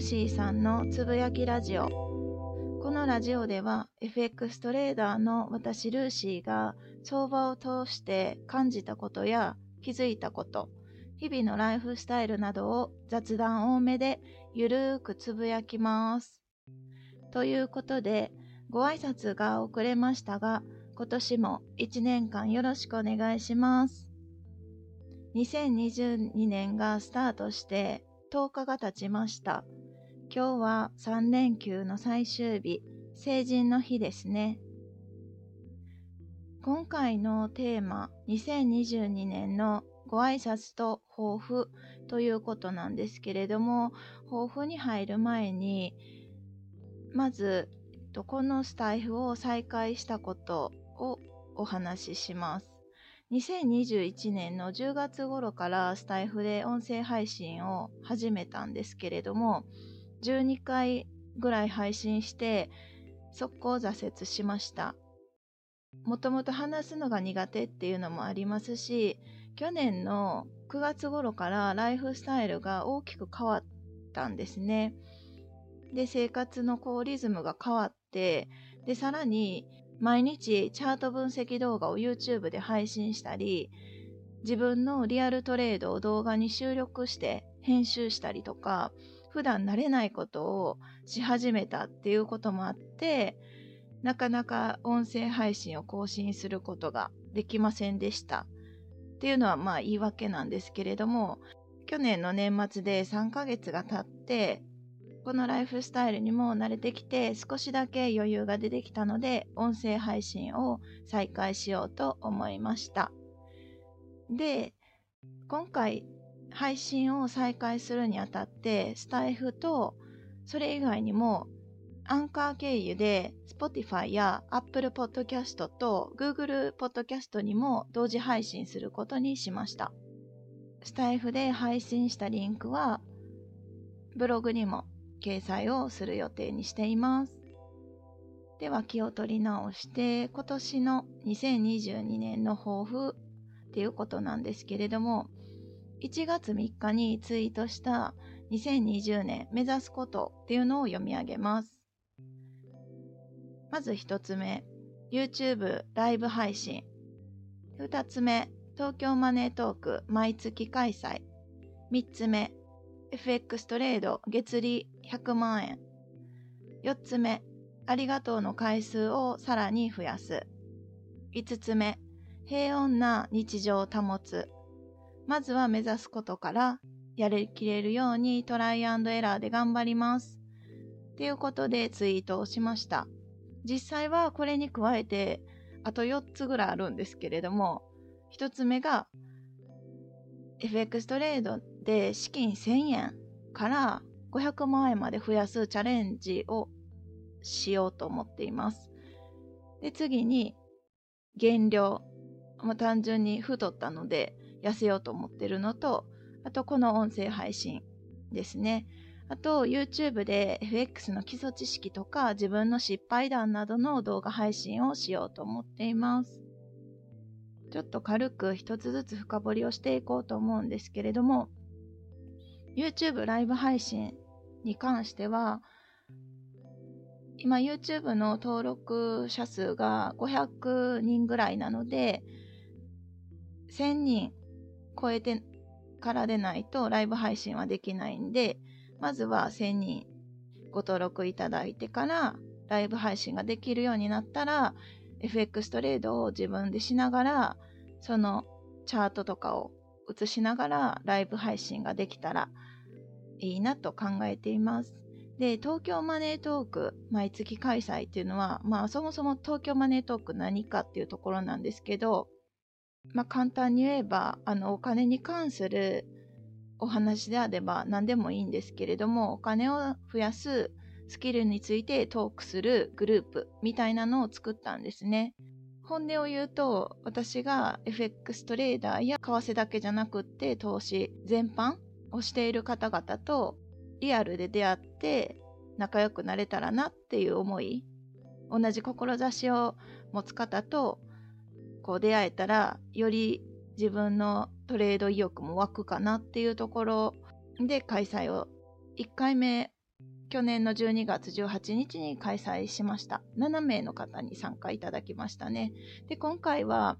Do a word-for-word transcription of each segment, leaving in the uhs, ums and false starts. ーシーさんのつぶやきラジオ。このラジオでは エフエックス トレーダーの私ルーシーが相場を通して感じたことや気づいたこと、日々のライフスタイルなどを雑談多めでゆるーくつぶやきます。ということで、ご挨拶が遅れましたが、今年もいちねんかんよろしくお願いします。にせんにじゅうにねんがスタートしてとおかが経ちました。今日はさんれんきゅうの最終日、成人の日ですね。今回のテーマ、にせんにじゅうにねんのご挨拶と抱負ということなんですけれども、抱負に入る前に、まず、このスタイフを再開したことをお話しします。にせんにじゅういちねんのじゅうがつ頃からスタイフで音声配信を始めたんですけれども、じゅうにかいぐらい配信して速攻挫折しました。もともと話すのが苦手っていうのもありますし、去年のくがつ頃からライフスタイルが大きく変わったんですね。で、生活のこうリズムが変わって、で、さらに毎日チャート分析動画を YouTube で配信したり、自分のリアルトレードを動画に収録して編集したりとか、普段慣れないことをし始めたっていうこともあって、なかなか音声配信を更新することができませんでした。っていうのはまあ言い訳なんですけれども、去年の年末でさんかげつが経って、このライフスタイルにも慣れてきて少しだけ余裕が出てきたので音声配信を再開しようと思いました。で、今回配信を再開するにあたってスタイフとそれ以外にもアンカー経由で Spotify や Apple Podcast と Google Podcast にも同時配信することにしました。スタイフで配信したリンクはブログにも掲載をする予定にしています。では気を取り直して今年のにせんにじゅうにねんの抱負っていうことなんですけれども、いちがつみっかにツイートしたにせんにじゅうねん目指すことっていうのを読み上げます。まずひとつめ、YouTube ライブ配信。ふたつめ、東京マネートーク毎月開催。みっつめ、エフエックス トレード月利ひゃくまんえん。よっつめ、ありがとうの回数をさらに増やす。いつつめ、平穏な日常を保つ。まずは目指すことからやりきれるようにトライアンドエラーで頑張ります。っていうことでツイートをしました。実際はこれに加えてあとよっつぐらいあるんですけれども、ひとつめが エフエックス トレードで資金せんえんからごひゃくまんえんまで増やすチャレンジをしようと思っています。で、次に減量、まあ、単純に太ったので痩せようと思ってるのと、あとこの音声配信ですね。あと YouTube で エフエックス の基礎知識とか自分の失敗談などの動画配信をしようと思っています。ちょっと軽く一つずつ深掘りをしていこうと思うんですけれども、YouTube ライブ配信に関しては、今 YouTube の登録者数がごひゃくにんぐらいなので、せんにん超えてからでないとライブ配信はできないんで、まずはせんにんご登録いただいてから、ライブ配信ができるようになったら、エフエックス トレードを自分でしながら、そのチャートとかを映しながらライブ配信ができたらいいなと考えています。で、東京マネートーク毎月開催っていうのは、まあそもそも東京マネートーク何かっていうところなんですけど、まあ簡単に言えば、あのお金に関するお話であれば何でもいいんですけれども、お金を増やすスキルについてトークするグループみたいなのを作ったんですね。本音を言うと、私が エフエックス トレーダーや為替だけじゃなくって投資全般をしている方々とリアルで出会って仲良くなれたらなっていう思い、同じ志を持つ方とこう出会えたらより自分のトレード意欲も湧くかなっていうところで開催をいっかいめ去年のじゅうにがつじゅうはちにちに開催しました。ななめいの方に参加いただきましたね。で、今回は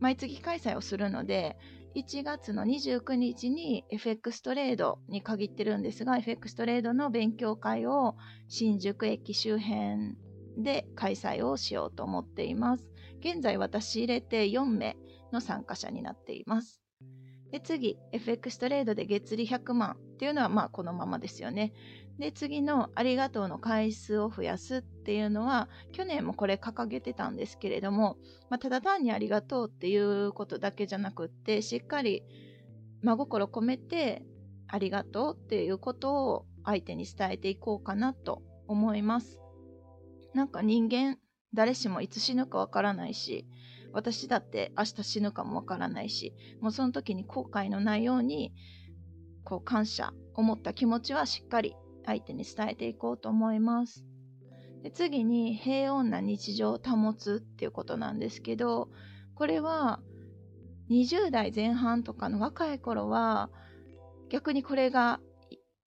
毎月開催をするので、いちがつのにじゅうくにちに エフエックス トレードに限ってるんですが、 エフエックス トレードの勉強会を新宿駅周辺で開催をしようと思っています。現在私入れてよんめいの参加者になっています。で、次、エフエックス トレードで月利ひゃくまんっていうのはまあこのままですよね。で、次のありがとうの回数を増やすっていうのは、去年もこれ掲げてたんですけれども、まあ、ただ単にありがとうっていうことだけじゃなくって、しっかり真心込めてありがとうっていうことを相手に伝えていこうかなと思います。なんか人間、誰しもいつ死ぬかわからないし、私だって明日死ぬかもわからないし、もうその時に後悔のないように、こう感謝、思った気持ちはしっかり相手に伝えていこうと思います。で、次に平穏な日常を保つっていうことなんですけど、これはにじゅうだいぜんはんとかの若い頃は逆にこれが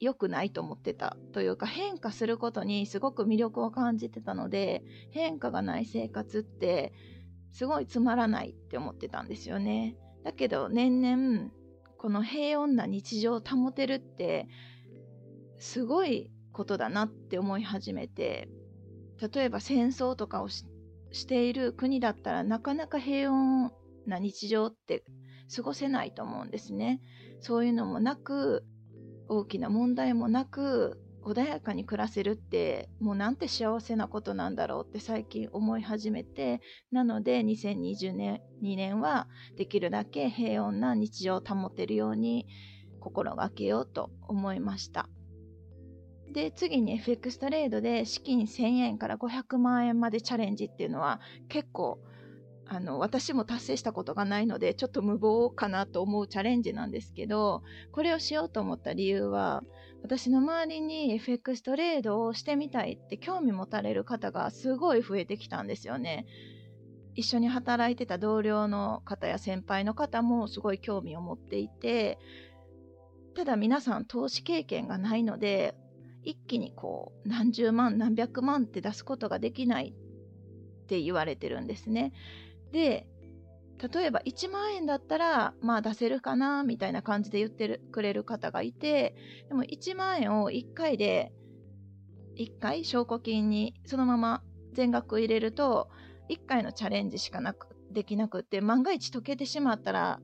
良くないと思ってたというか、変化することにすごく魅力を感じてたので、変化がない生活ってすごいつまらないって思ってたんですよね。だけど年々この平穏な日常を保てるってすごいことだなって思い始めて、例えば戦争とかを し, している国だったらなかなか平穏な日常って過ごせないと思うんですね。そういうのもなく、大きな問題もなく穏やかに暮らせるってもうなんて幸せなことなんだろうって最近思い始めて、なのでにせんにじゅうにねんはできるだけ平穏な日常を保てるように心がけようと思いました。で、次に エフエックス トレードで資金せんえんからごひゃくまんえんまでチャレンジっていうのは結構あの私も達成したことがないのでちょっと無謀かなと思うチャレンジなんですけど、これをしようと思った理由は、私の周りに エフエックス トレードをしてみたいって興味持たれる方がすごい増えてきたんですよね。一緒に働いてた同僚の方や先輩の方もすごい興味を持っていて、ただ皆さん投資経験がないので一気にこう何十万何百万って出すことができないって言われてるんですね。で、例えばいちまんえんだったらまあ出せるかなみたいな感じで言ってくれる方がいて、でもいちまんえんをいっかいでいっかい証拠金にそのまま全額入れるといっかいのチャレンジしかなくできなくって、万が一溶けてしまったら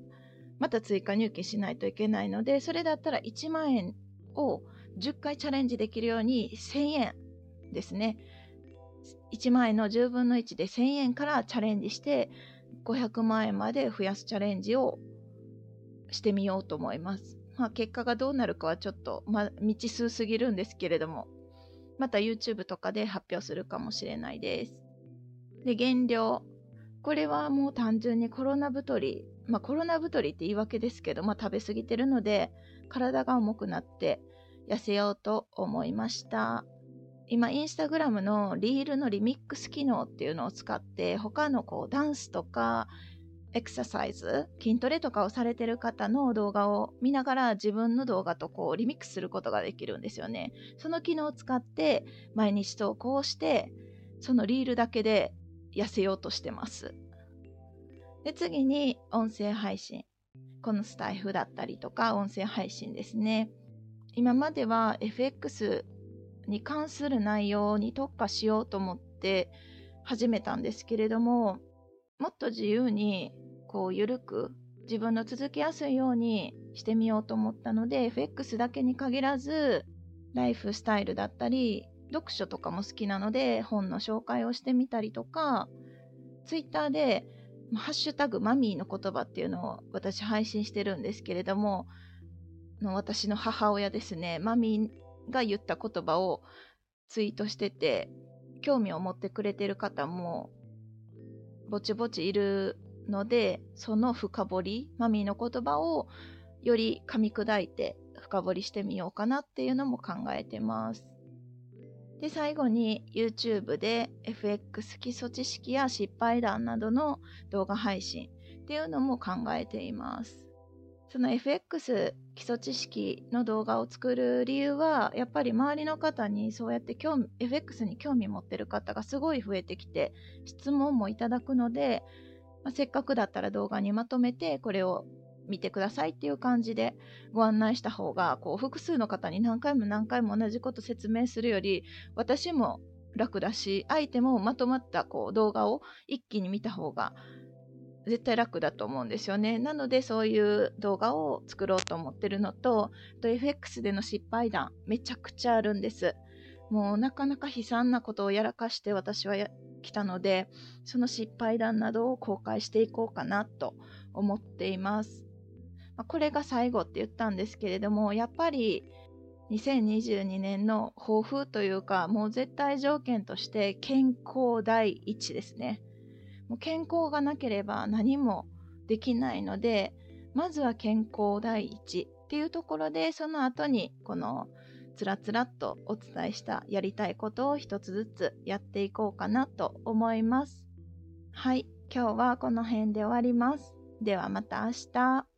また追加入金しないといけないので、それだったらいちまんえんをじゅっかいチャレンジできるようにせんえんですね。いちまんえんのじゅうぶんのいちでせんえんからチャレンジしてごひゃくまんえんまで増やすチャレンジをしてみようと思います。まあ、結果がどうなるかはちょっと、まあ、未知数すぎるんですけれども、また YouTube とかで発表するかもしれないです。で、減量。これはもう単純にコロナ太り。まあ、コロナ太りって言い訳ですけど、まあ、食べ過ぎてるので体が重くなって痩せようと思いました。今インスタグラムのリールのリミックス機能っていうのを使って、他のこうダンスとかエクササイズ、筋トレとかをされてる方の動画を見ながら自分の動画とこうリミックスすることができるんですよね。その機能を使って毎日投稿して、そのリールだけで痩せようとしてます。で、次に音声配信。このスタイフだったりとか音声配信ですね。今までは エフエックスに関する内容に特化しようと思って始めたんですけれども、もっと自由にこう緩く自分の続けやすいようにしてみようと思ったので、 エフエックス だけに限らずライフスタイルだったり読書とかも好きなので本の紹介をしてみたりとか、 Twitter でハッシュタグマミーの言葉っていうのを私配信してるんですけれども、私の母親ですね、マミーが言った言葉をツイートしてて、興味を持ってくれてる方もぼちぼちいるので、その深掘り、マミーの言葉をより噛み砕いて深掘りしてみようかなっていうのも考えてます。で、最後に YouTube で エフエックス 基礎知識や失敗談などの動画配信っていうのも考えています。その エフエックス 基礎知識の動画を作る理由は、やっぱり周りの方にそうやって興味 エフエックス に興味持ってる方がすごい増えてきて、質問もいただくので、まあ、せっかくだったら動画にまとめてこれを見てくださいっていう感じでご案内した方が、こう複数の方に何回も何回も同じこと説明するより私も楽だし、相手もまとまったこう動画を一気に見た方が絶対楽だと思うんですよね。なのでそういう動画を作ろうと思ってるのと、あと エフエックス での失敗談めちゃくちゃあるんです。もうなかなか悲惨なことをやらかして私は来たので、その失敗談などを公開していこうかなと思っています。まあ、これが最後って言ったんですけれども、やっぱりにせんにじゅうにねんの抱負というか、もう絶対条件として健康第一ですね。もう健康がなければ何もできないので、まずは健康第一っていうところで、その後にこのつらつらっとお伝えしたやりたいことを一つずつやっていこうかなと思います。はい、今日はこの辺で終わります。ではまた明日。